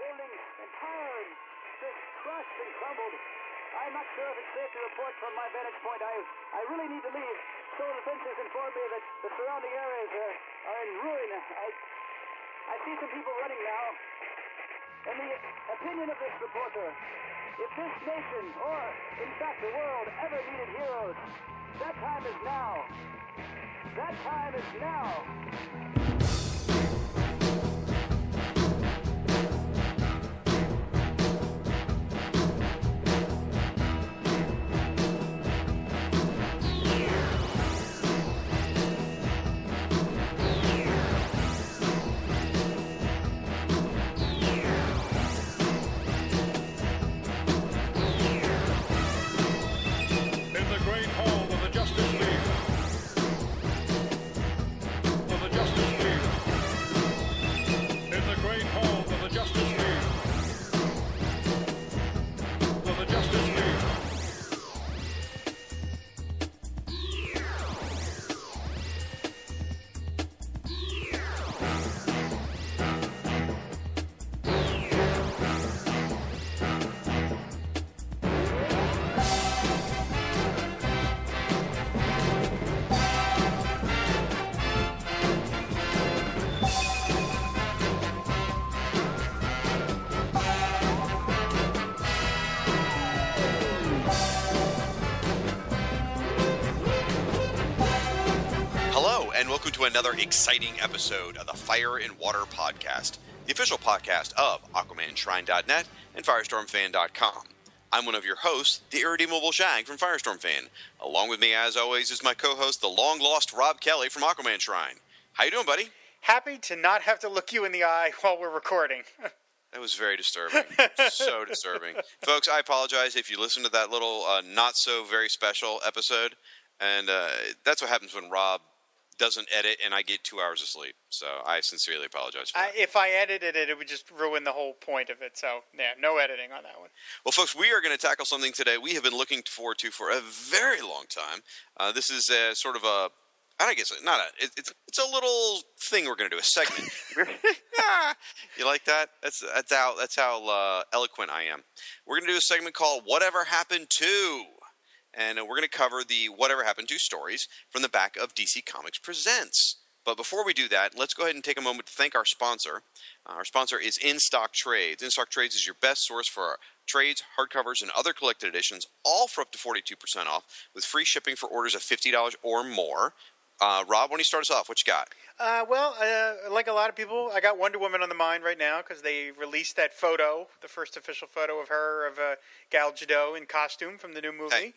building entire and just crushed and crumbled. I'm not sure if it's safe to report from my vantage point. I really need to leave. Soul Defense has informed me that the surrounding areas are in ruin. I see some people running now. In the opinion of this reporter, if this nation, or in fact the world, ever needed heroes, that time is now. That time is now. To another exciting episode of the Fire and Water Podcast, the official podcast of AquamanShrine.net and FirestormFan.com. I'm one of your hosts, the irredeemable Shag from Firestorm Fan. Along with me, as always, is my co-host, the long-lost Rob Kelly from Aquaman Shrine. How you doing, buddy? Happy to not have to look you in the eye while we're recording. That was very disturbing. So disturbing. Folks, I apologize if you listen to that little not-so-very-special episode, and that's what happens when Rob doesn't edit, and I get 2 hours of sleep. So I sincerely apologize for that. If I edited it, it would just ruin the whole point of it. So, yeah, no editing on that one. Well, folks, we are going to tackle something today we have been looking forward to for a very long time. This is a, sort of a, I don't guess, not a, it's a little thing we're going to do, a segment. You like that? That's how eloquent I am. We're going to do a segment called Whatever Happened To? And we're going to cover the Whatever Happened To stories from the back of DC Comics Presents. But before we do that, let's go ahead and take a moment to thank our sponsor. Our sponsor is InStockTrades. InStockTrades is your best source for trades, hardcovers, and other collected editions, all for up to 42% off, with free shipping for orders of $50 or more. Rob, why don't you start us off? What you got? Like a lot of people, I got Wonder Woman on the mind right now because they released that photo, the first official photo of her, of Gal Gadot in costume from the new movie. Hey.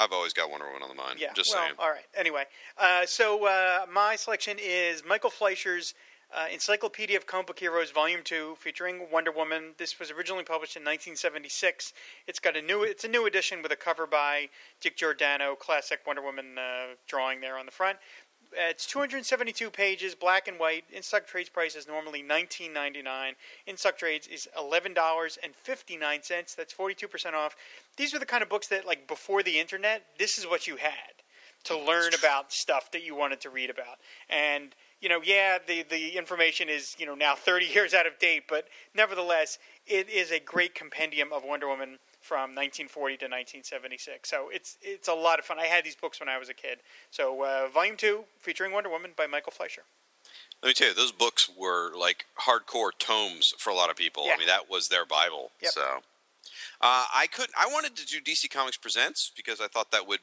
I've always got Wonder Woman on the mind. Yeah, just saying. All right. Anyway, so my selection is Michael Fleischer's Encyclopedia of Comic Book Heroes, Volume 2, featuring Wonder Woman. This was originally published in 1976. It's a new edition with a cover by Dick Giordano, classic Wonder Woman drawing there on the front. It's 272 pages, black and white. InStockTrades price is normally $19.99. InStockTrades is $11.59. That's 42% off. These are the kind of books that, like, before the internet, this is what you had to learn about stuff that you wanted to read about. And, you know, yeah, the information is, you know, now 30 years out of date, but nevertheless, it is a great compendium of Wonder Woman from 1940 to 1976. So it's a lot of fun. I had these books when I was a kid. So Volume 2, featuring Wonder Woman by Michael Fleischer. Let me tell you, those books were like hardcore tomes for a lot of people. Yeah. I mean, that was their Bible. Yep. So I wanted to do DC Comics Presents because I thought that would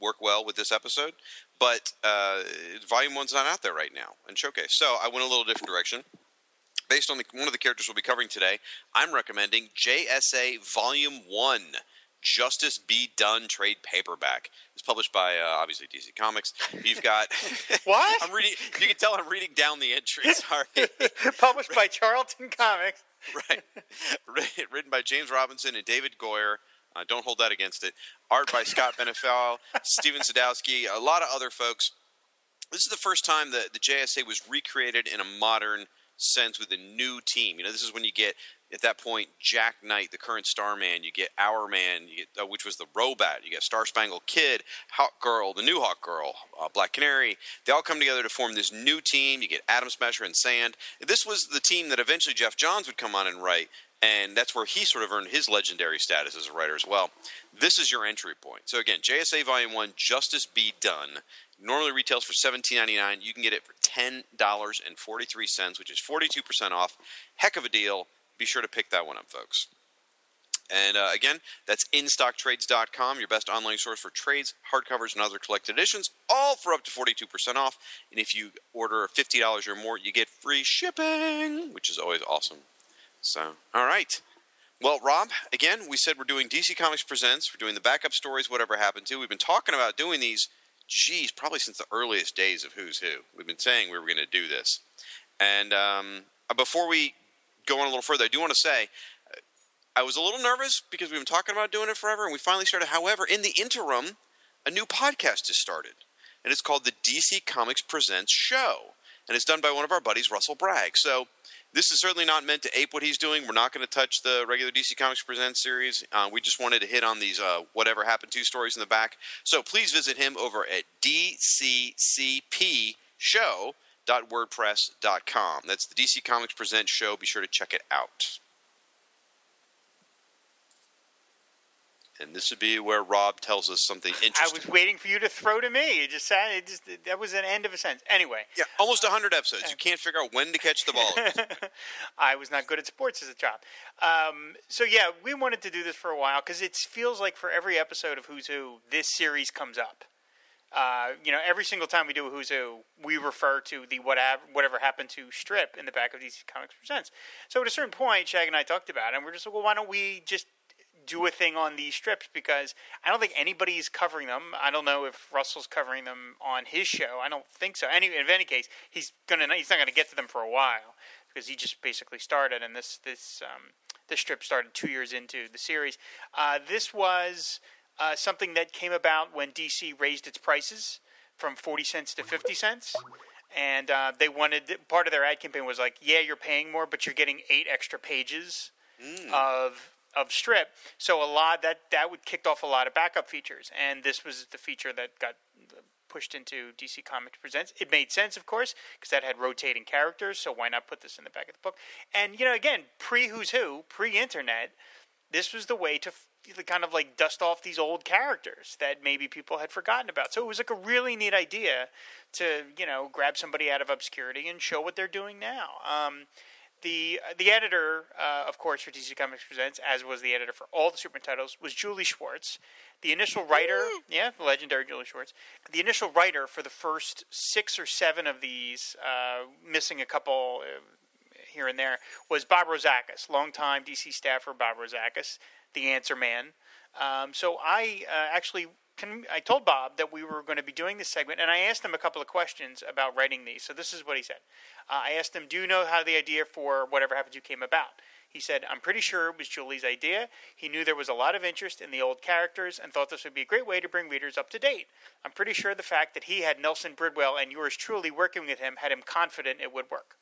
work well with this episode. But Volume 1's not out there right now in Showcase. So I went a little different direction. Based on one of the characters we'll be covering today, I'm recommending JSA Volume 1, Justice Be Done trade paperback. It's published by, obviously, DC Comics. You've got... What? I'm reading. You can tell I'm reading down the entry, sorry. Published by Charlton Comics. Right. Written by James Robinson and David Goyer. Don't hold that against it. Art by Scott Benefell, Stephen Sadowski, a lot of other folks. This is the first time that the JSA was recreated in a modern sense with a new team. You know, this is when you get At that point, Jack Knight, the current Starman, you get Hourman, you get, which was the robot, you get Star Spangled Kid, Hawkgirl, the new Hawkgirl, Black Canary. They all come together to form this new team. You get Atom Smasher and Sand. This was the team that eventually Jeff Johns would come on and write, and that's where he sort of earned his legendary status as a writer as well. This is your entry point. So again, JSA Volume 1, Justice Be Done. Normally retails for $17.99. You can get it for $10.43, which is 42% off. Heck of a deal. Be sure to pick that one up, folks. And again, that's InStockTrades.com, your best online source for trades, hardcovers, and other collected editions, all for up to 42% off. And if you order $50 or more, you get free shipping, which is always awesome. So, all right. Well, Rob, again, we said we're doing DC Comics Presents. We're doing the backup stories, whatever happened to. We've been talking about doing these, geez, probably since the earliest days of Who's Who. We've been saying we were going to do this. And before we go on a little further, I do want to say I was a little nervous because we've been talking about doing it forever, and we finally started. However, in the interim, a new podcast has started, and it's called the DC Comics Presents Show, and it's done by one of our buddies, Russell Bragg. So this is certainly not meant to ape what he's doing. We're not going to touch the regular DC Comics Presents series. We just wanted to hit on these whatever happened to stories in the back. So please visit him over at DCCPshow.wordpress.com. That's the DC Comics Presents Show. Be sure to check it out. And this would be where Rob tells us something interesting. I was waiting for you to throw to me. It just that was an end of a sentence. Anyway. Yeah, almost 100 episodes. You can't figure out when to catch the ball. I was not good at sports as a child. So, yeah, we wanted to do this for a while because it feels like for every episode of Who's Who, this series comes up. Every single time we do a Who's Who, we refer to the whatever happened to strip in the back of DC Comics Presents. So at a certain point, Shag and I talked about it, and we're just like, well, why don't we just do a thing on these strips? Because I don't think anybody's covering them. I don't know if Russell's covering them on his show. I don't think so. In any case, he's not going to get to them for a while because he just basically started, and this strip started 2 years into the series. This was something that came about when DC raised its prices from 40 cents to 50 cents. And they wanted – part of their ad campaign was like, yeah, you're paying more, but you're getting 8 extra pages of strip. So a lot – that would kicked off a lot of backup features. And this was the feature that got pushed into DC Comics Presents. It made sense, of course, because that had rotating characters. So why not put this in the back of the book? And, again, pre-Who's Who, pre-internet, this was the way to kind of like dust off these old characters that maybe people had forgotten about. So it was like a really neat idea to, grab somebody out of obscurity and show what they're doing now. The editor, of course, for DC Comics Presents, as was the editor for all the Superman titles, was Julie Schwartz. The initial writer, the legendary Julie Schwartz, the initial writer for the first 6 or 7 of these, missing a couple here and there, was Bob Rozakis, longtime DC staffer Bob Rozakis, the Answer Man. So I I told Bob that we were going to be doing this segment, and I asked him a couple of questions about writing these. So this is what he said. I asked him, do you know how the idea for Whatever Happened to You came about? He said, I'm pretty sure it was Julie's idea. He knew there was a lot of interest in the old characters and thought this would be a great way to bring readers up to date. I'm pretty sure the fact that he had Nelson Bridwell and yours truly working with him had him confident it would work.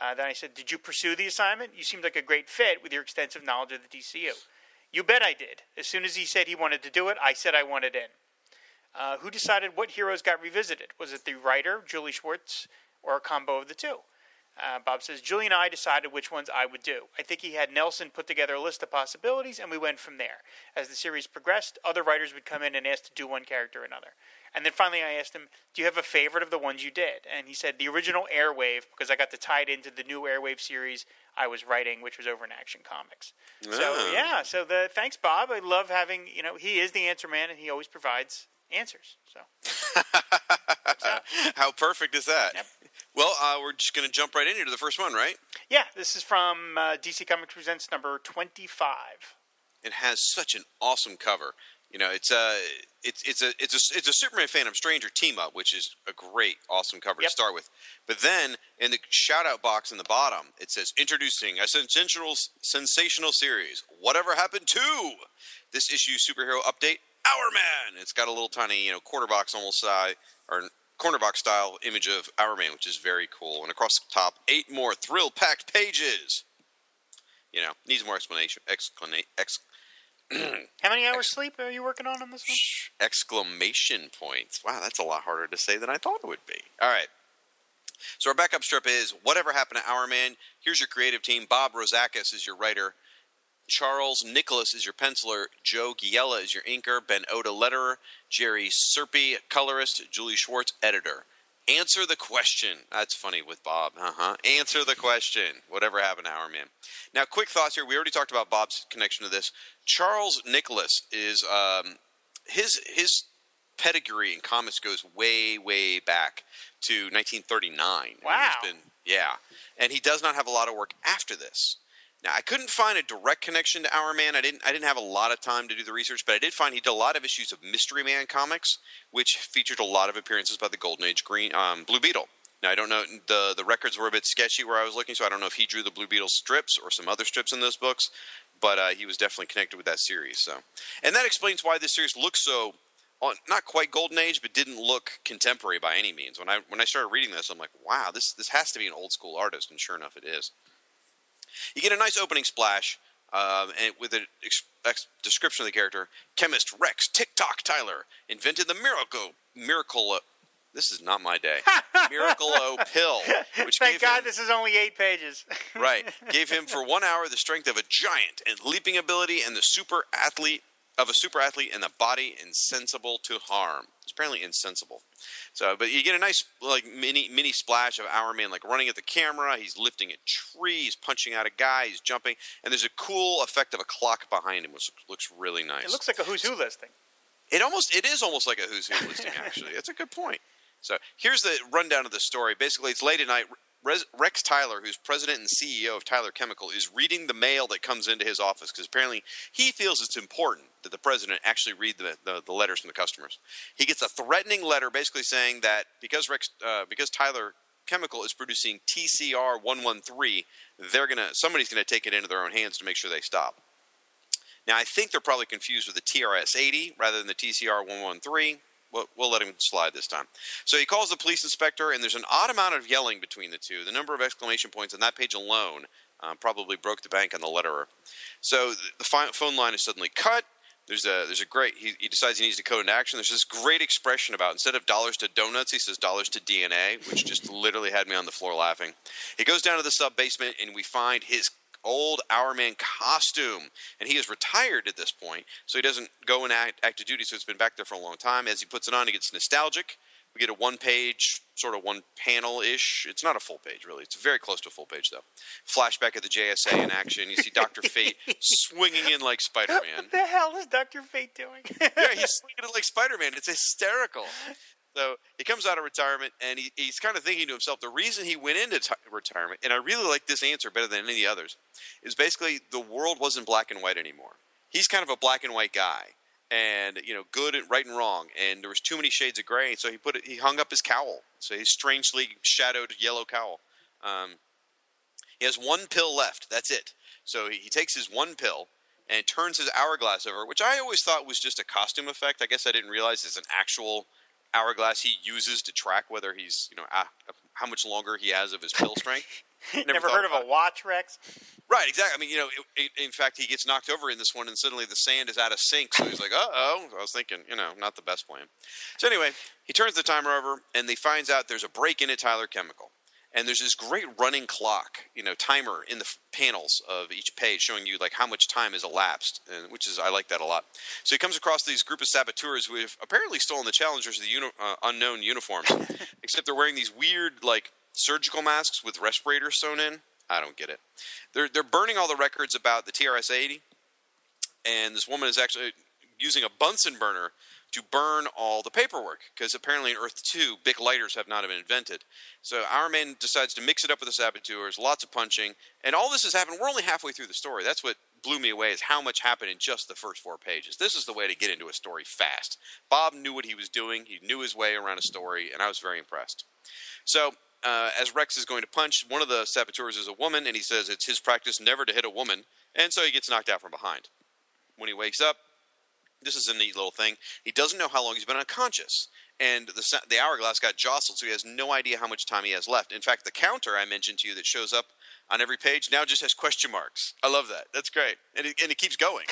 Then I said, did you pursue the assignment? You seemed like a great fit with your extensive knowledge of the DCU. You bet I did. As soon as he said he wanted to do it, I said I wanted in. Who decided what heroes got revisited? Was it the writer, Julie Schwartz, or a combo of the two? Bob says, Julie and I decided which ones I would do. I think he had Nelson put together a list of possibilities, and we went from there. As the series progressed, other writers would come in and ask to do one character or another. And then finally I asked him, do you have a favorite of the ones you did? And he said, the original Airwave, because I got to tie it into the new Airwave series I was writing, which was over in Action Comics. Oh. So, thanks, Bob. I love having, he is the Answer Man, and he always provides answers. So, how perfect is that? Yep. Well, we're just going to jump right in here to the first one, right? Yeah, this is from DC Comics Presents number 25. It has such an awesome cover. It's a Superman Phantom Stranger team up, which is a great, awesome cover to start with. But then in the shout out box in the bottom, it says introducing a sensational series. Whatever happened to this issue superhero update? Hourman. It's got a little tiny, quarter box almost or corner box style image of Hourman, which is very cool. And across the top, 8 more thrill packed pages. you know, needs more explanation. How many hours sleep are you working on this one? Exclamation points. Wow, that's a lot harder to say than I thought it would be. All right. So our backup strip is Whatever Happened to Hourman. Here's your creative team. Bob Rozakis is your writer. Charles Nicholas is your penciler. Joe Giella is your inker. Ben Oda, letterer. Jerry Serpe, colorist. Julie Schwartz, editor. Answer the question. That's funny with Bob. Answer the question. Whatever Happened to Hourman. Now, quick thoughts here. We already talked about Bob's connection to this. Charles Nicholas is his pedigree in comics goes way, way back to 1939. Wow. And he does not have a lot of work after this. Now, I couldn't find a direct connection to Hourman. I didn't have a lot of time to do the research, but I did find he did a lot of issues of Mystery Man comics, which featured a lot of appearances by the Golden Age Blue Beetle. Now, I don't know, the records were a bit sketchy where I was looking, so I don't know if he drew the Blue Beetle strips or some other strips in those books, but he was definitely connected with that series. So, and that explains why this series looks so... not quite Golden Age, but didn't look contemporary by any means. When I started reading this, I'm like, wow, this has to be an old school artist, and sure enough, it is. You get a nice opening splash and with a description of the character. Chemist Rex TikTok Tyler invented the Miracolo. This is not my day. Miracolo pill, which thank God this is only 8 pages. Right, gave him for 1 hour the strength of a giant and leaping ability, and the super athlete and the body insensible to harm. It's apparently insensible. So, but you get a nice like mini splash of Hourman like running at the camera. He's lifting a tree. He's punching out a guy. He's jumping. And there's a cool effect of a clock behind him, which looks really nice. It looks like a Who's Who listing. It is almost like a Who's Who listing, actually. That's a good point. So here's the rundown of the story. Basically, it's late at night. Rex Tyler, who's president and CEO of Tyler Chemical, is reading the mail that comes into his office because apparently he feels it's important that the president actually read the letters from the customers. He gets a threatening letter basically saying that because Tyler Chemical is producing TCR 113, somebody's gonna take it into their own hands to make sure they stop. Now I think they're probably confused with the TRS 80 rather than the TCR 113. We'll let him slide this time. So he calls the police inspector, and there's an odd amount of yelling between the two. The number of exclamation points on that page alone probably broke the bank on the letterer. So the phone line is suddenly cut. He decides he needs to code into action. There's this great expression about, instead of dollars to donuts, he says dollars to DNA, which just literally had me on the floor laughing. He goes down to the sub-basement, and we find his old Hourman costume, and he is retired at this point, so he doesn't go in active duty, so it's been back there for a long time. As he puts it on, he gets nostalgic. We get a one-page, sort of one-panel-ish. It's not a full page, really. It's very close to a full page, though. Flashback of the JSA in action. You see Dr. Fate swinging in like Spider-Man. What the hell is Dr. Fate doing? Yeah, he's swinging it like Spider-Man. It's hysterical. So he comes out of retirement, and he's kind of thinking to himself, the reason he went into retirement, and I really like this answer better than any of the others, is basically the world wasn't black and white anymore. He's kind of a black and white guy, and good and right and wrong, and there was too many shades of gray, so he hung up his cowl, so his strangely shadowed yellow cowl. He has one pill left. That's it. So he takes his one pill and turns his hourglass over, which I always thought was just a costume effect. I guess I didn't realize it's an actual hourglass he uses to track whether he's, how much longer he has of his pill strength. Never heard of a watch, Rex? Right, exactly. In fact, he gets knocked over in this one, and suddenly the sand is out of sync, so he's like, uh-oh. I was thinking, not the best plan. So anyway, he turns the timer over, and they finds out there's a break in at Tyler Chemical. And there's this great running clock, timer in the panels of each page showing you like how much time has elapsed, I like that a lot. So he comes across these group of saboteurs who have apparently stolen the Challengers of the unknown uniforms, except they're wearing these weird like surgical masks with respirators sewn in. I don't get it. They're burning all the records about the TRS-80, and this woman is actually using a Bunsen burner to burn all the paperwork, because apparently in Earth 2, Bic lighters have not been invented. So Hourman decides to mix it up with the saboteurs, lots of punching, and all this has happened. We're only halfway through the story. That's what blew me away, is how much happened in just the first 4 pages. This is the way to get into a story fast. Bob knew what he was doing. He knew his way around a story, and I was very impressed. So as Rex is going to punch, one of the saboteurs is a woman, and he says it's his practice never to hit a woman, and so he gets knocked out from behind. When he wakes up, this is a neat little thing. He doesn't know how long he's been unconscious. And the hourglass got jostled, so he has no idea how much time he has left. In fact, the counter I mentioned to you that shows up on every page now just has question marks. I love that. That's great. And it keeps going.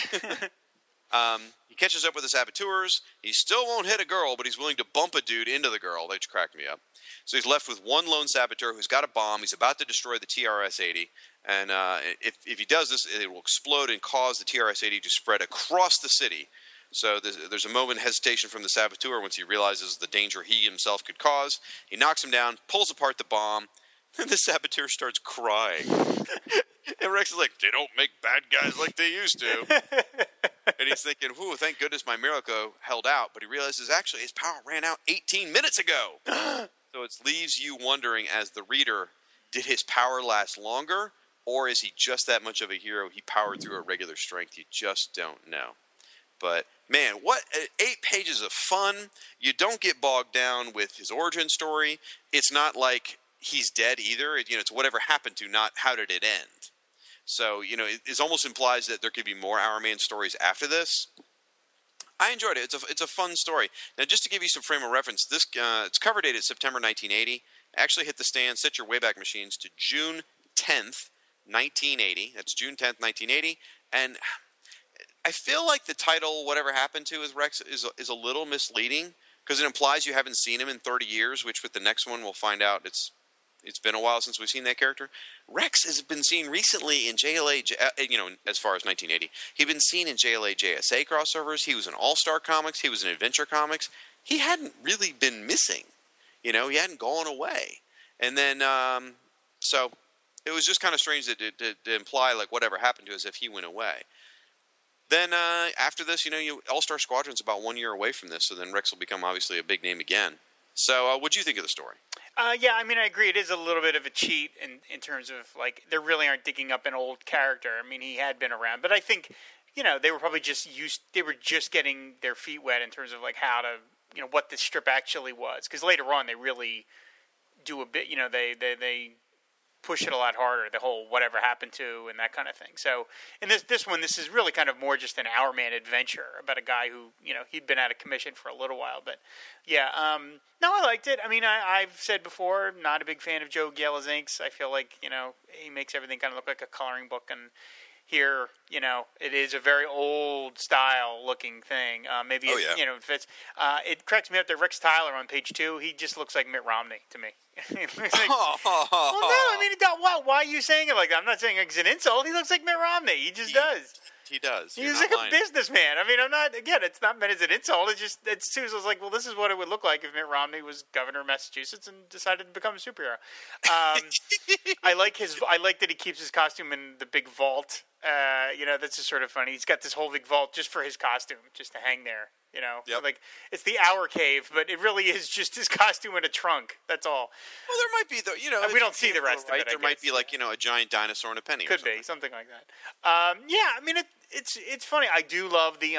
He catches up with his saboteurs. He still won't hit a girl, but he's willing to bump a dude into the girl. That cracked me up. So he's left with one lone saboteur who's got a bomb. He's about to destroy the TRS-80. And if he does this, it will explode and cause the TRS-80 to spread across the city. So there's a moment of hesitation from the saboteur once he realizes the danger he himself could cause. He knocks him down, pulls apart the bomb, and the saboteur starts crying. And Rex is like, they don't make bad guys like they used to. And he's thinking, whoo, thank goodness my miracle held out. But he realizes, actually, his power ran out 18 minutes ago. So it leaves you wondering, as the reader, did his power last longer? Or is he just that much of a hero? He powered through at regular strength. You just don't know. But, man, what 8 pages of fun. You don't get bogged down with his origin story. It's not like he's dead either. It's whatever happened to, not how did it end. So, it almost implies that there could be more Hourman stories after this. I enjoyed it. It's a fun story. Now, just to give you some frame of reference, this its cover date is September 1980. Actually hit the stand, set your Wayback Machines to June 10th, 1980. That's June 10th, 1980. And I feel like the title, Whatever Happened to with Rex, is a little misleading because it implies you haven't seen him in 30 years, which with the next one we'll find out it's been a while since we've seen that character. Rex has been seen recently in JLA, as far as 1980. He'd been seen in JLA JSA crossovers. He was in All-Star Comics. He was in Adventure Comics. He hadn't really been missing. He hadn't gone away. And then, so it was just kind of strange to imply, like, whatever happened to us if he went away. Then, after this, All-Star Squadron's about 1 year away from this, so then Rex will become, obviously, a big name again. So, what'd you think of the story? I agree. It is a little bit of a cheat in terms of, they really aren't digging up an old character. I mean, he had been around. But I think, they were probably they were just getting their feet wet in terms of, how to, what this strip actually was. Because later on, they really do a bit, they push it a lot harder, the whole whatever happened to and that kind of thing. So, in this one, this is really kind of more just an Hourman adventure about a guy who, he'd been out of commission for a little while. But, yeah, no, I liked it. I mean, I've said before, not a big fan of Joe Gale's inks. I feel like, he makes everything kind of look like a coloring book. And here, it is a very old-style looking thing. If it's, it cracks me up that Rex Tyler on page 2, he just looks like Mitt Romney to me. Why are you saying it like that? I'm not saying it's an insult. He looks like Mitt Romney. He just does. He does. He's like lying. A businessman. It's not meant as an insult. It's Susan was like, well, this is what it would look like if Mitt Romney was governor of Massachusetts and decided to become a superhero. I like that he keeps his costume in the big vault. That's just sort of funny. He's got this whole big vault just for his costume, just to hang there. Yep. It's the Hour Cave, but it really is just his costume in a trunk. That's all. Well, there might be, though, and we don't see the rest of it. There might be, a giant dinosaur and a penny. Could be something like that. It's funny. I do love the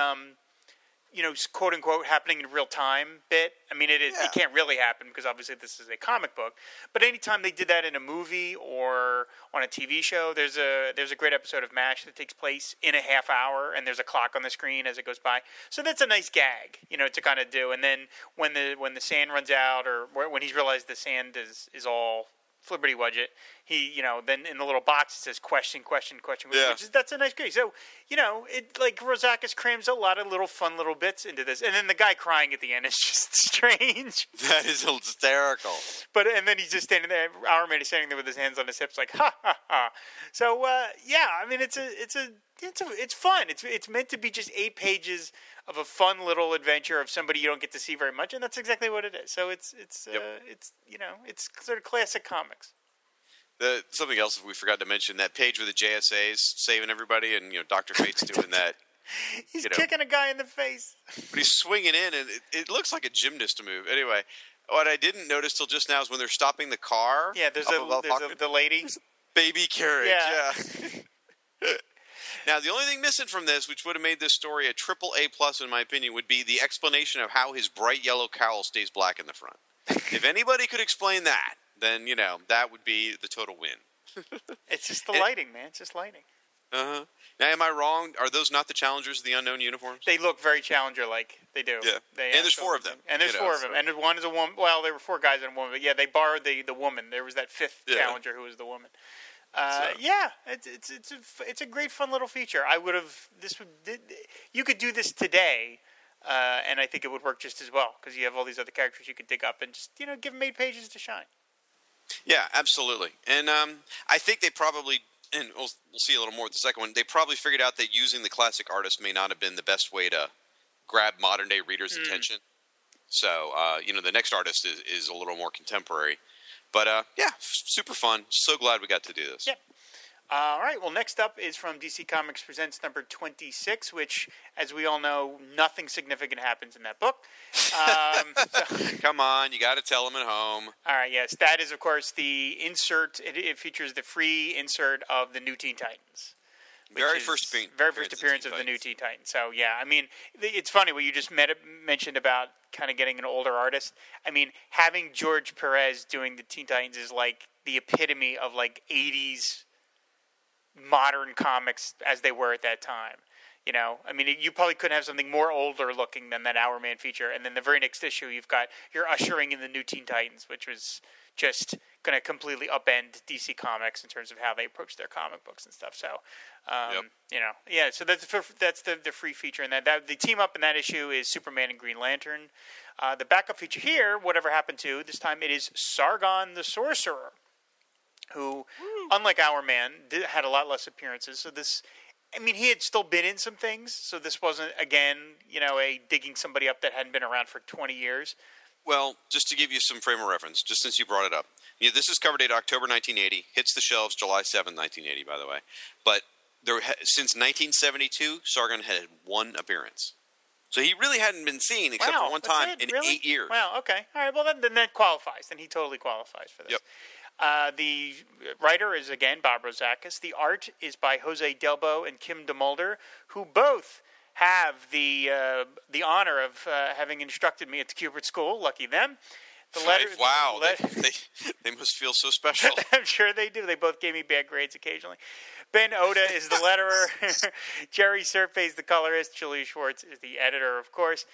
quote unquote happening in real time bit. I mean, it is. Yeah. It can't really happen because obviously this is a comic book. But anytime they did that in a movie or on a TV show, there's a great episode of MASH that takes place in a half hour, and there's a clock on the screen as it goes by. So that's a nice gag, to kind of do. And then when the sand runs out, or when he's realized the sand is all flibberty widget, he then in the little box it says question, yeah. That's a nice gag. So it Rozakis crams a lot of little fun little bits into this, and then the guy crying at the end is just strange. That is hysterical. But and then he's just standing there. Hourman is standing there with his hands on his hips, like ha ha ha. So it's fun. It's meant to be just 8 pages of a fun little adventure of somebody you don't get to see very much, and that's exactly what it is. So it's sort of classic comics. Something else we forgot to mention, that page with the JSAs saving everybody, and Dr. Fate's doing that. He's kicking a guy in the face. But he's swinging in, and it looks like a gymnast move. Anyway, what I didn't notice till just now is when they're stopping the car. Yeah, there's the lady. Baby carriage. Yeah. Now, the only thing missing from this, which would have made this story a triple A+, in my opinion, would be the explanation of how his bright yellow cowl stays black in the front. If anybody could explain that, then, that would be the total win. It's just the lighting, man. It's just lighting. Uh-huh. Now, am I wrong? Are those not the Challengers of the Unknown uniforms? They look very Challenger-like. They do. Yeah. There's 4 of them. And there's 4 of them. And one is a woman. Well, there were 4 guys and a woman. But, yeah, they borrowed the woman. There was that 5th Challenger who was the woman. Yeah, it's a great fun little feature. You could do this today, and I think it would work just as well because you have all these other characters you could dig up and just give them 8 pages to shine. Yeah, absolutely. And I think they probably, and we'll see a little more with the second one, they probably figured out that using the classic artist may not have been the best way to grab modern day readers' attention. So the next artist is a little more contemporary. But, yeah, super fun. So glad we got to do this. Yep. All right. Well, next up is from DC Comics Presents number 26, which, as we all know, nothing significant happens in that book. Come on. You got to tell them at home. All right. Yes. That is, of course, the insert. It features the free insert of the new Teen Titans. Very first appearance of the new Teen Titans. So, yeah, I mean, it's funny what you just mentioned about kind of getting an older artist. I mean, having George Perez doing the Teen Titans is like the epitome of like 80s modern comics as they were at that time. You know, I mean, you probably couldn't have something more older looking than that Hourman feature. And then the very next issue, you're ushering in the new Teen Titans, which was just going to completely upend DC Comics in terms of how they approach their comic books and stuff. So, so that's the free feature. And that the team up in that issue is Superman and Green Lantern. The backup feature here, whatever happened to, this time it is Sargon the Sorcerer, who, unlike Hourman, had a lot less appearances. So this... I mean, he had still been in some things, so this wasn't, again, a digging somebody up that hadn't been around for 20 years. Well, just to give you some frame of reference, just since you brought it up. This is cover date October 1980, hits the shelves July 7, 1980, by the way. But since 1972, Sargon had one appearance. So he really hadn't been seen except for one time in 8 years. Wow, okay. All right, well, then that qualifies. Then he totally qualifies for this. Yep. The writer is, again, Bob Rozakis. The art is by Jose Delbo and Kim DeMolder, who both have the honor of having instructed me at the Cubert School. Lucky them. They must feel so special. I'm sure they do. They both gave me bad grades occasionally. Ben Oda is the letterer. Jerry Serpe is the colorist. Julie Schwartz is the editor, of course.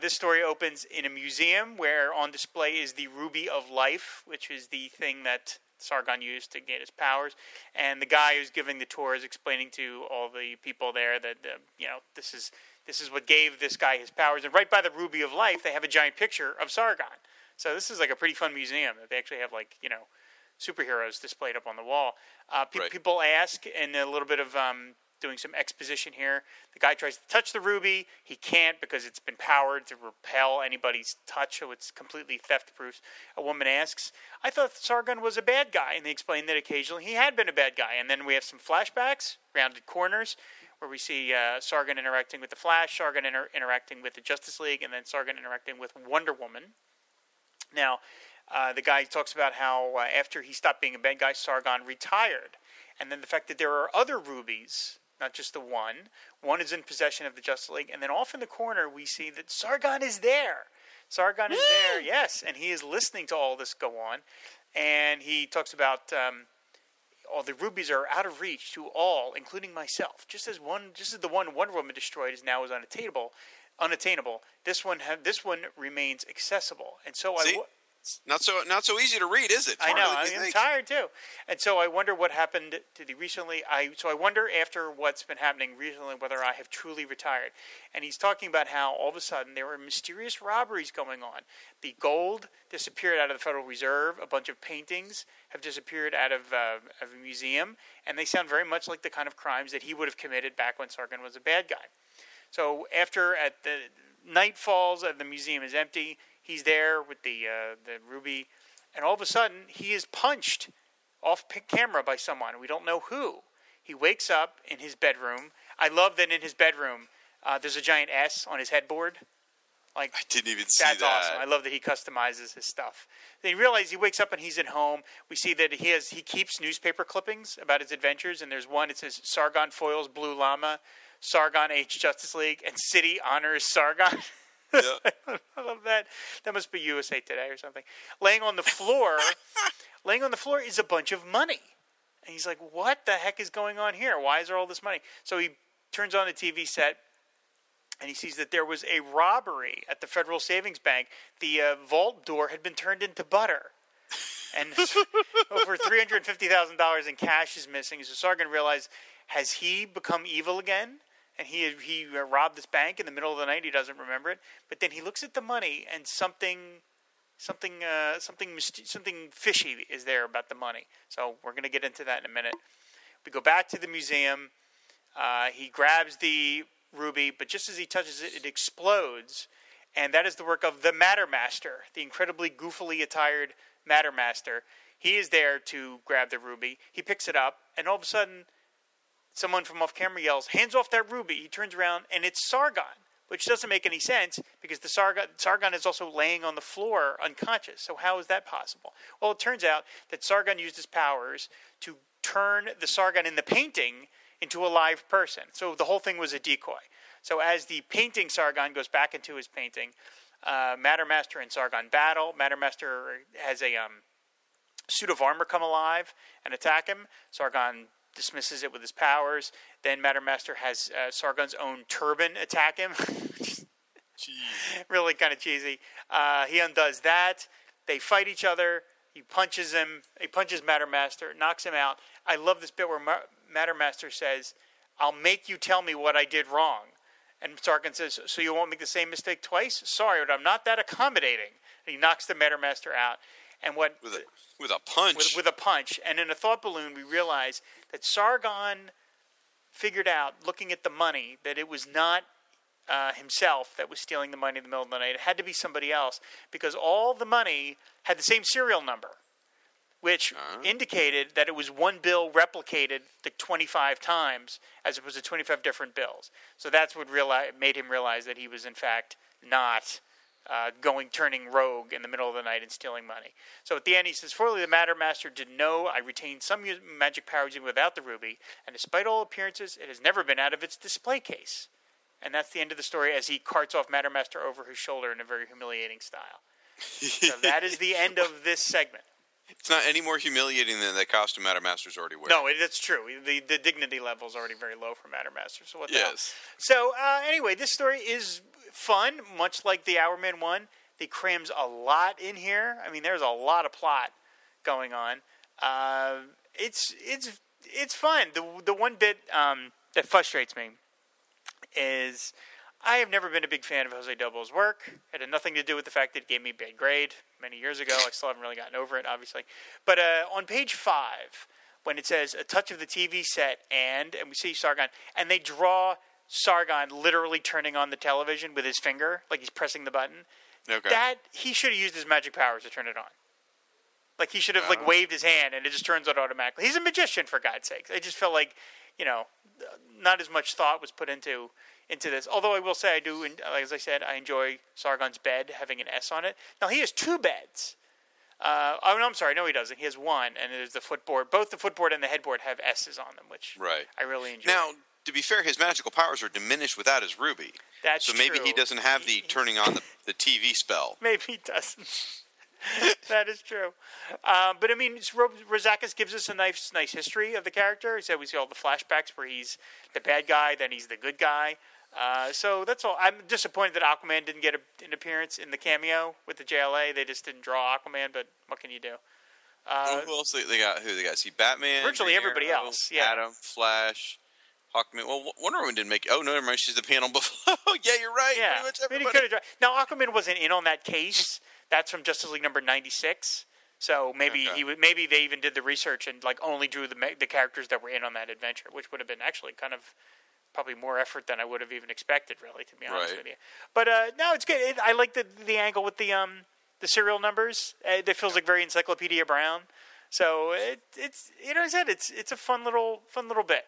This story opens in a museum where on display is the Ruby of Life, which is the thing that Sargon used to get his powers. And the guy who's giving the tour is explaining to all the people there that this is what gave this guy his powers. And right by the Ruby of Life, they have a giant picture of Sargon. So this is like a pretty fun museum that they actually have superheroes displayed up on the wall. People ask, and a little bit of doing some exposition here. The guy tries to touch the ruby. He can't because it's been powered to repel anybody's touch, so it's completely theft-proof. A woman asks, I thought Sargon was a bad guy, and they explain that occasionally he had been a bad guy. And then we have some flashbacks, rounded corners, where we see Sargon interacting with the Flash, Sargon interacting with the Justice League, and then Sargon interacting with Wonder Woman. Now, the guy talks about how after he stopped being a bad guy, Sargon retired. And then the fact that there are other rubies, not just the one. One is in possession of the Justice League. And then off in the corner, we see that Sargon is there. Sargon is there, yes. And he is listening to all this go on. And he talks about all the rubies are out of reach to all, including myself. Just as the one Wonder Woman destroyed is now unattainable. This one remains accessible, and so see? Not so easy to read, is it? I know. I'm tired too, and so I wonder what happened to the recently. I wonder after what's been happening recently whether I have truly retired. And he's talking about how all of a sudden there were mysterious robberies going on. The gold disappeared out of the Federal Reserve. A bunch of paintings have disappeared out of a museum, and they sound very much like the kind of crimes that he would have committed back when Sargon was a bad guy. So at the night falls and the museum is empty, he's there with the ruby, and all of a sudden he is punched off camera by someone. We don't know who. He wakes up in his bedroom. I love that in his bedroom there's a giant S on his headboard. Like, I didn't even see that. That's awesome. I love that he customizes his stuff. Then you realize he wakes up and he's at home. We see that he keeps newspaper clippings about his adventures, and there's one. It says, Sargon foils Blue Llama, Sargon H. Justice League, and City honors Sargon. Yeah. I love that. That must be USA Today or something. Laying on the floor is a bunch of money. And he's like, what the heck is going on here? Why is there all this money? So he turns on the TV set, and he sees that there was a robbery at the Federal Savings Bank. The vault door had been turned into butter. And over $350,000 in cash is missing. So Sargon realized, has he become evil again? And he robbed this bank in the middle of the night. He doesn't remember it. But then he looks at the money, and something fishy is there about the money. So we're going to get into that in a minute. We go back to the museum. He grabs the ruby, but just as he touches it, it explodes. And that is the work of the Matter Master, the incredibly goofily attired Matter Master. He is there to grab the ruby. He picks it up, and all of a sudden, someone from off camera yells, "Hands off that ruby!" He turns around, and it's Sargon, which doesn't make any sense because the Sargon is also laying on the floor unconscious. So how is that possible? Well, it turns out that Sargon used his powers to turn the Sargon in the painting into a live person. So the whole thing was a decoy. So as the painting Sargon goes back into his painting, Matter Master and Sargon battle. Matter Master has a suit of armor come alive and attack him. Sargon dismisses it with his powers. Then Matter Master has Sargon's own turban attack him. Really kind of cheesy. He undoes that. They fight each other. He punches him. He punches Matter Master, knocks him out. I love this bit where Matter Master says, "I'll make you tell me what I did wrong." And Sargon says, "So you won't make the same mistake twice? Sorry, but I'm not that accommodating." And he knocks the Matter Master out. And what with a punch. With a punch. And in a thought balloon, we realize that Sargon figured out, looking at the money, that it was not himself that was stealing the money in the middle of the night. It had to be somebody else because all the money had the same serial number, which indicated that it was one bill replicated 25 times as opposed to 25 different bills. So that's what made him realize that he was, in fact, not turning rogue in the middle of the night and stealing money. So at the end, he says, "Fortunately, the Matter Master did know I retained some magic powers even without the ruby, and despite all appearances, it has never been out of its display case." And that's the end of the story as he carts off Matter Master over his shoulder in a very humiliating style. So that is the end of this segment. It's not any more humiliating than the costume Matter Master's already wearing. No, that's true. The dignity level is already very low for Matter Master. So what the hell? So anyway, this story is fun, much like the Hourman one. They crams a lot in here. I mean, there's a lot of plot going on. It's fun. The one bit that frustrates me is I have never been a big fan of Jose Doble's work. It had nothing to do with the fact that it gave me a bad grade many years ago. I still haven't really gotten over it, obviously. But on page 5, when it says, "A touch of the TV set," and we see Sargon, and they draw Sargon literally turning on the television with his finger, like he's pressing the button. Okay. That, he should have used his magic powers to turn it on. Like, he should have, like, waved his hand, and it just turns on automatically. He's a magician, for God's sakes. I just felt like, you know, not as much thought was put into this. Although I will say I do, and as I said, I enjoy Sargon's bed having an S on it. Now, he has two beds. I'm sorry. No, he doesn't. He has one, and there's the footboard. Both the footboard and the headboard have S's on them, which I really enjoy. Now, to be fair, his magical powers are diminished without his ruby. That's true. So maybe he doesn't have the turning on the TV spell. Maybe he doesn't. That is true. But, I mean, Rozakis gives us a nice history of the character. He said we see all the flashbacks where he's the bad guy, then he's the good guy. So that's all. I'm disappointed that Aquaman didn't get an appearance in the cameo with the JLA. They just didn't draw Aquaman, but what can you do? Who else they got? Who they got? See, Batman. Virtually everybody else. Yeah. Atom, Flash, Hawkman. Well, Wonder Woman didn't make it. Oh, no, never mind. She's the panel before. Oh, yeah, you're right. Yeah. Pretty much everybody. Now, Aquaman wasn't in on that case. That's from Justice League number 96. So maybe maybe they even did the research and like only drew the characters that were in on that adventure, which would have been actually kind of probably more effort than I would have even expected, really, to be honest with you. But no, it's good. I like the angle with the serial numbers. It feels like very Encyclopedia Brown. So it's you know, as I said, it's a fun little bit.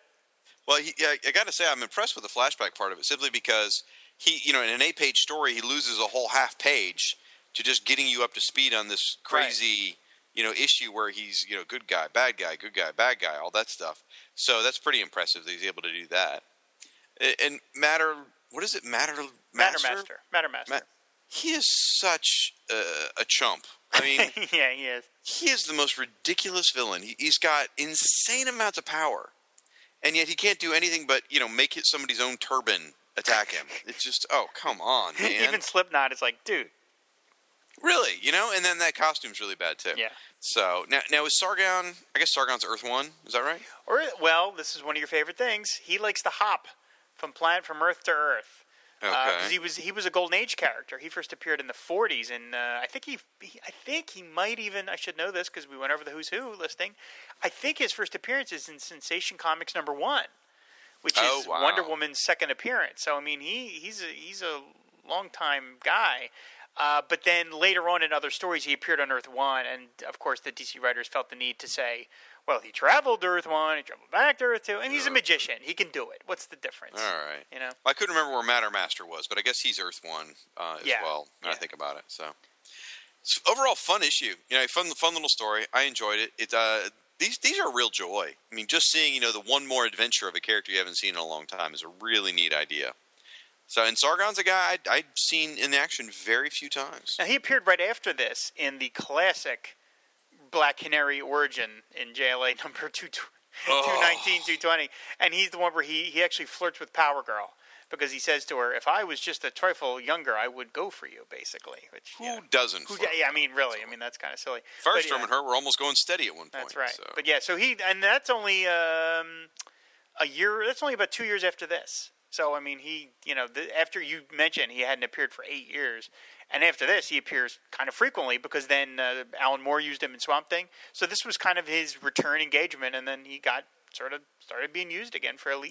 Well, I got to say I'm impressed with the flashback part of it simply because he, you know, in an 8-page story he loses a whole half page to just getting you up to speed on this crazy, you know, issue where he's, you know, good guy, bad guy, all that stuff. So that's pretty impressive that he's able to do that. And Matter Master. He is such a chump. I mean, yeah, he is. He is the most ridiculous villain. He's got insane amounts of power, and yet he can't do anything but, you know, make it somebody's own turban attack him. It's just, oh, come on, man. Even Slipknot is like, dude. Really, you know, and then that costume's really bad too. Yeah. So now is Sargon? I guess Sargon's Earth One. Is that right? Or well, this is one of your favorite things. He likes to hop from planet from Earth to Earth. Okay. Because he was a Golden Age character. He first appeared in the 40s, and I think he might even. I should know this because we went over the Who's Who listing. I think his first appearance is in Sensation Comics #1, which is Wonder Woman's second appearance. So I mean, he's a long-time guy. But then later on in other stories, he appeared on Earth 1, and of course the DC writers felt the need to say, well, he traveled to Earth 1, he traveled back to Earth 2, and he's a magician. He can do it. What's the difference? All right. You know? I couldn't remember where Matter Master was, but I guess he's Earth 1 as well when I think about it. So it's overall fun issue. You know, fun little story. I enjoyed it. These are a real joy. I mean, just seeing, you know, the one more adventure of a character you haven't seen in a long time is a really neat idea. So, and Sargon's a guy I'd seen in action very few times. Now, he appeared right after this in the classic Black Canary origin in JLA number 219-220. And he's the one where he actually flirts with Power Girl because he says to her, if I was just a trifle younger, I would go for you, basically. Which, who doesn't flirt? Yeah, I mean, really. I mean, that's kind of silly. Firestorm and her were almost going steady at one point. That's right. So. But yeah, so he – and that's only a year – that's only about 2 years after this. So, I mean, he, you know, after you mentioned he hadn't appeared for 8 years, and after this he appears kind of frequently because then Alan Moore used him in Swamp Thing. So this was kind of his return engagement, and then he got sort of started being used again fairly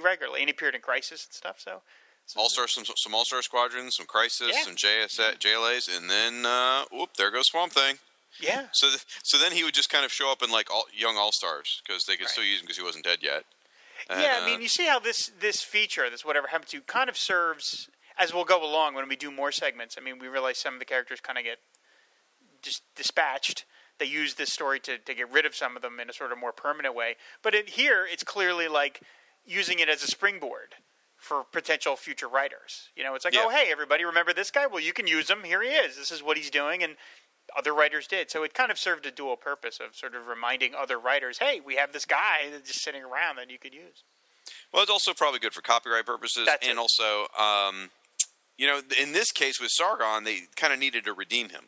regularly, and he appeared in Crisis and stuff, so. Some All-Star Squadrons, some Crisis, some JLAs, and then, there goes Swamp Thing. Yeah. So then he would just kind of show up in, like, young All-Stars because they could still use him because he wasn't dead yet. Yeah, I mean, you see how this feature, this whatever happened to, kind of serves as we'll go along when we do more segments. I mean, we realize some of the characters kind of get just dispatched. They use this story to get rid of some of them in a sort of more permanent way. But here, it's clearly like using it as a springboard for potential future writers. You know, it's like, oh, hey, everybody, remember this guy? Well, you can use him. Here he is. This is what he's doing. And other writers did. So it kind of served a dual purpose of sort of reminding other writers, hey, we have this guy that's just sitting around that you could use. Well, it's also probably good for copyright purposes. Also, you know, in this case with Sargon, they kind of needed to redeem him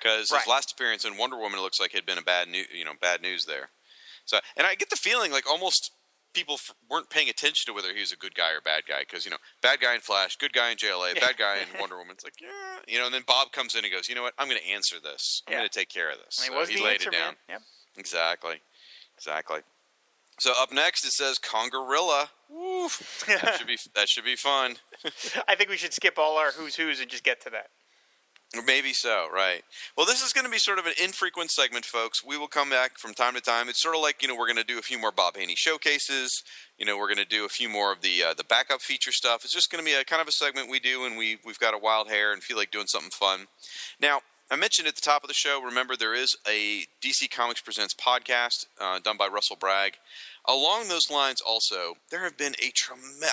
because his last appearance in Wonder Woman, it looks like had been a bad news there. So, and I get the feeling like almost people weren't paying attention to whether he was a good guy or bad guy because, you know, bad guy in Flash, good guy in JLA, bad guy in Wonder Woman. It's like, you know, and then Bob comes in and goes, you know what, I'm going to answer this. I'm going to take care of this. I mean, so he laid it down. Yep. Exactly. So up next it says Kongorilla. Woo! That should be fun. I think we should skip all our Who's Who's and just get to that. Maybe so, right. Well, this is going to be sort of an infrequent segment, folks. We will come back from time to time. It's sort of like, you know, we're going to do a few more Bob Haney showcases. You know, we're going to do a few more of the backup feature stuff. It's just going to be a kind of a segment we do when we've got a wild hair and feel like doing something fun. Now, I mentioned at the top of the show, remember there is a DC Comics Presents podcast done by Russell Bragg. Along those lines also, there have been I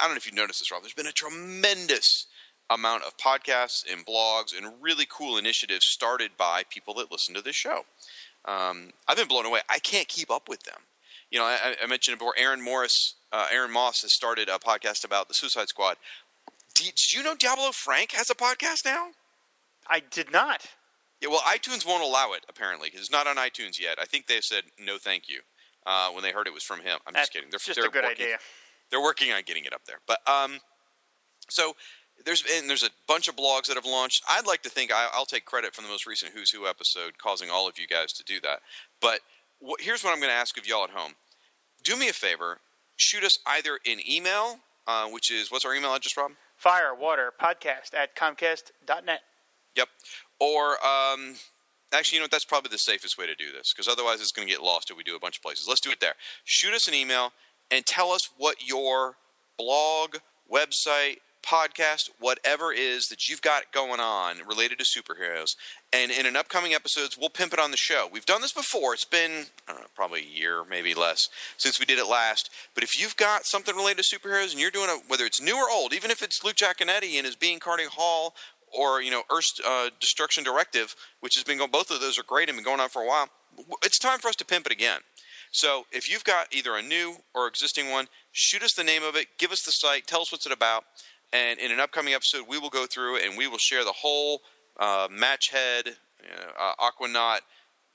don't know if you've noticed this, Rob. There's been a tremendous amount of podcasts and blogs and really cool initiatives started by people that listen to this show. I've been blown away. I can't keep up with them. You know, I mentioned before Aaron Moss has started a podcast about the Suicide Squad. Did you know Diablo Frank has a podcast now? I did not. Yeah, well, iTunes won't allow it, apparently, because it's not on iTunes yet. I think they said no thank you when they heard it was from him. I'm just kidding. They're a good idea. They're working on getting it up there. But so... There's a bunch of blogs that have launched. I'd like to think I'll take credit for the most recent Who's Who episode, causing all of you guys to do that. But here's what I'm going to ask of y'all at home. Do me a favor. Shoot us either an email, which is – what's our email address, Rob? firewaterpodcast@comcast.net. Yep. Or actually, you know what? That's probably the safest way to do this because otherwise it's going to get lost if we do a bunch of places. Let's do it there. Shoot us an email and tell us what your blog, website, podcast, whatever it is that you've got going on related to superheroes. And in an upcoming episodes, we'll pimp it on the show. We've done this before. It's been probably a year, maybe less, since we did it last. But if you've got something related to superheroes and you're doing it, whether it's new or old, even if it's Luke Giaconetti and his Being Carting Hall or, you know, Earth's Destruction Directive, which has been going, both of those are great and been going on for a while, it's time for us to pimp it again. So if you've got either a new or existing one, shoot us the name of it, give us the site, tell us what's it about. And in an upcoming episode, we will go through and we will share the whole Matchhead, Aquanaut,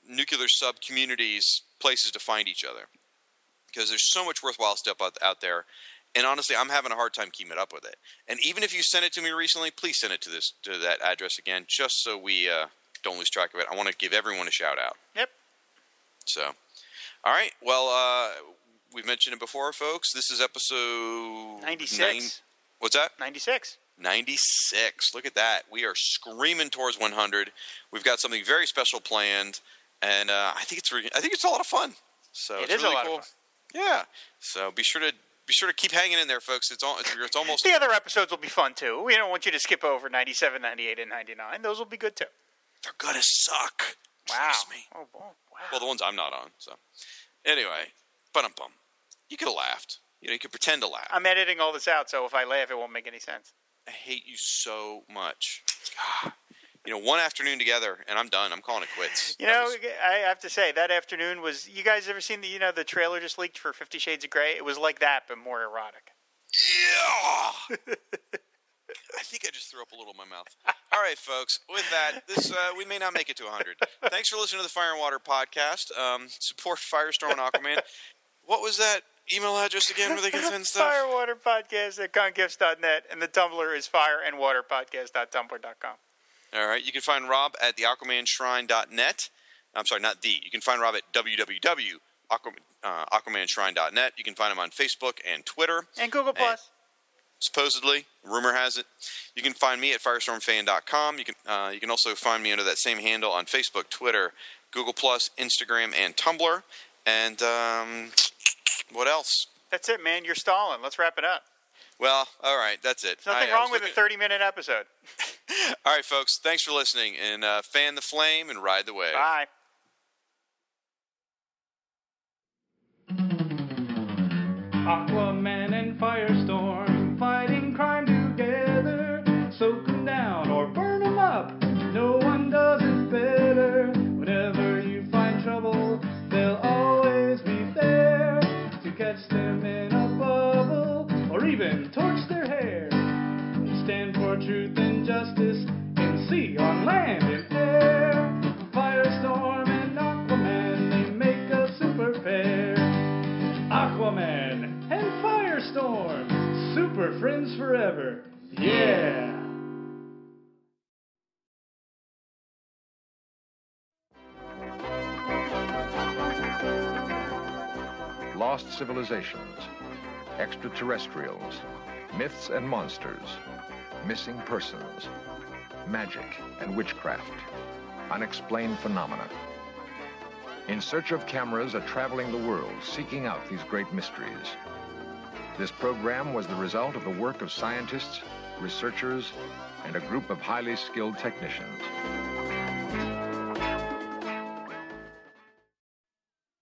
Nuclear Sub communities, places to find each other. Because there's so much worthwhile stuff out there. And honestly, I'm having a hard time keeping up with it. And even if you sent it to me recently, please send it to that address again, just so we don't lose track of it. I want to give everyone a shout out. Yep. So, all right. Well, we've mentioned it before, folks. This is episode 96. What's that? 96. 96. Look at that. We are screaming towards 100. We've got something very special planned, and I think it's a lot of fun. So it's really cool. Yeah. So be sure to. Be sure to keep hanging in there, folks. It's almost... The other episodes will be fun, too. We don't want you to skip over 97, 98, and 99. Those will be good, too. They're going to suck. Wow. Trust me. Oh, wow. Well, the ones I'm not on, so... Anyway, ba-dum-bum. You could have laughed. You could pretend to laugh. I'm editing all this out, so if I laugh, it won't make any sense. I hate you so much. One afternoon together, and I'm done. I'm calling it quits. I have to say, that afternoon was... You guys ever seen the trailer just leaked for 50 Shades of Grey? It was like that, but more erotic. Yeah! I think I just threw up a little in my mouth. All right, folks. With that, this we may not make it to 100. Thanks for listening to the Fire and Water podcast. Support Firestorm and Aquaman. What was that email address again where they can send stuff? firewaterpodcast@congeps.net, and the Tumblr is fireandwaterpodcast.tumblr.com. All right. You can find Rob at the AquamanShrine.net. I'm sorry, not the. You can find Rob at www.aquamanShrine.net. You can find him on Facebook and Twitter. And Google+. Supposedly. Rumor has it. You can find me at FirestormFan.com. You can also find me under that same handle on Facebook, Twitter, Google+, Instagram, and Tumblr. And what else? That's it, man. You're stalling. Let's wrap it up. Well, all right. That's it. There's nothing wrong with a 30-minute episode. All right, folks. Thanks for listening. And fan the flame and ride the wave. Bye. Aquaman and Firestorm fighting crime together. Soak them down or burn them up. No one does it better. Whenever you find trouble, they'll always be there to catch them in a bubble or even torch their hair. Stand for truth and justice in sea, on land, in air. Firestorm and Aquaman, they make a super pair. Aquaman and Firestorm, super friends forever. Yeah! Lost civilizations, extraterrestrials, myths and monsters, missing persons, magic and witchcraft, unexplained phenomena. In Search of Cameras are traveling the world, seeking out these great mysteries. This program was the result of the work of scientists, researchers, and a group of highly skilled technicians.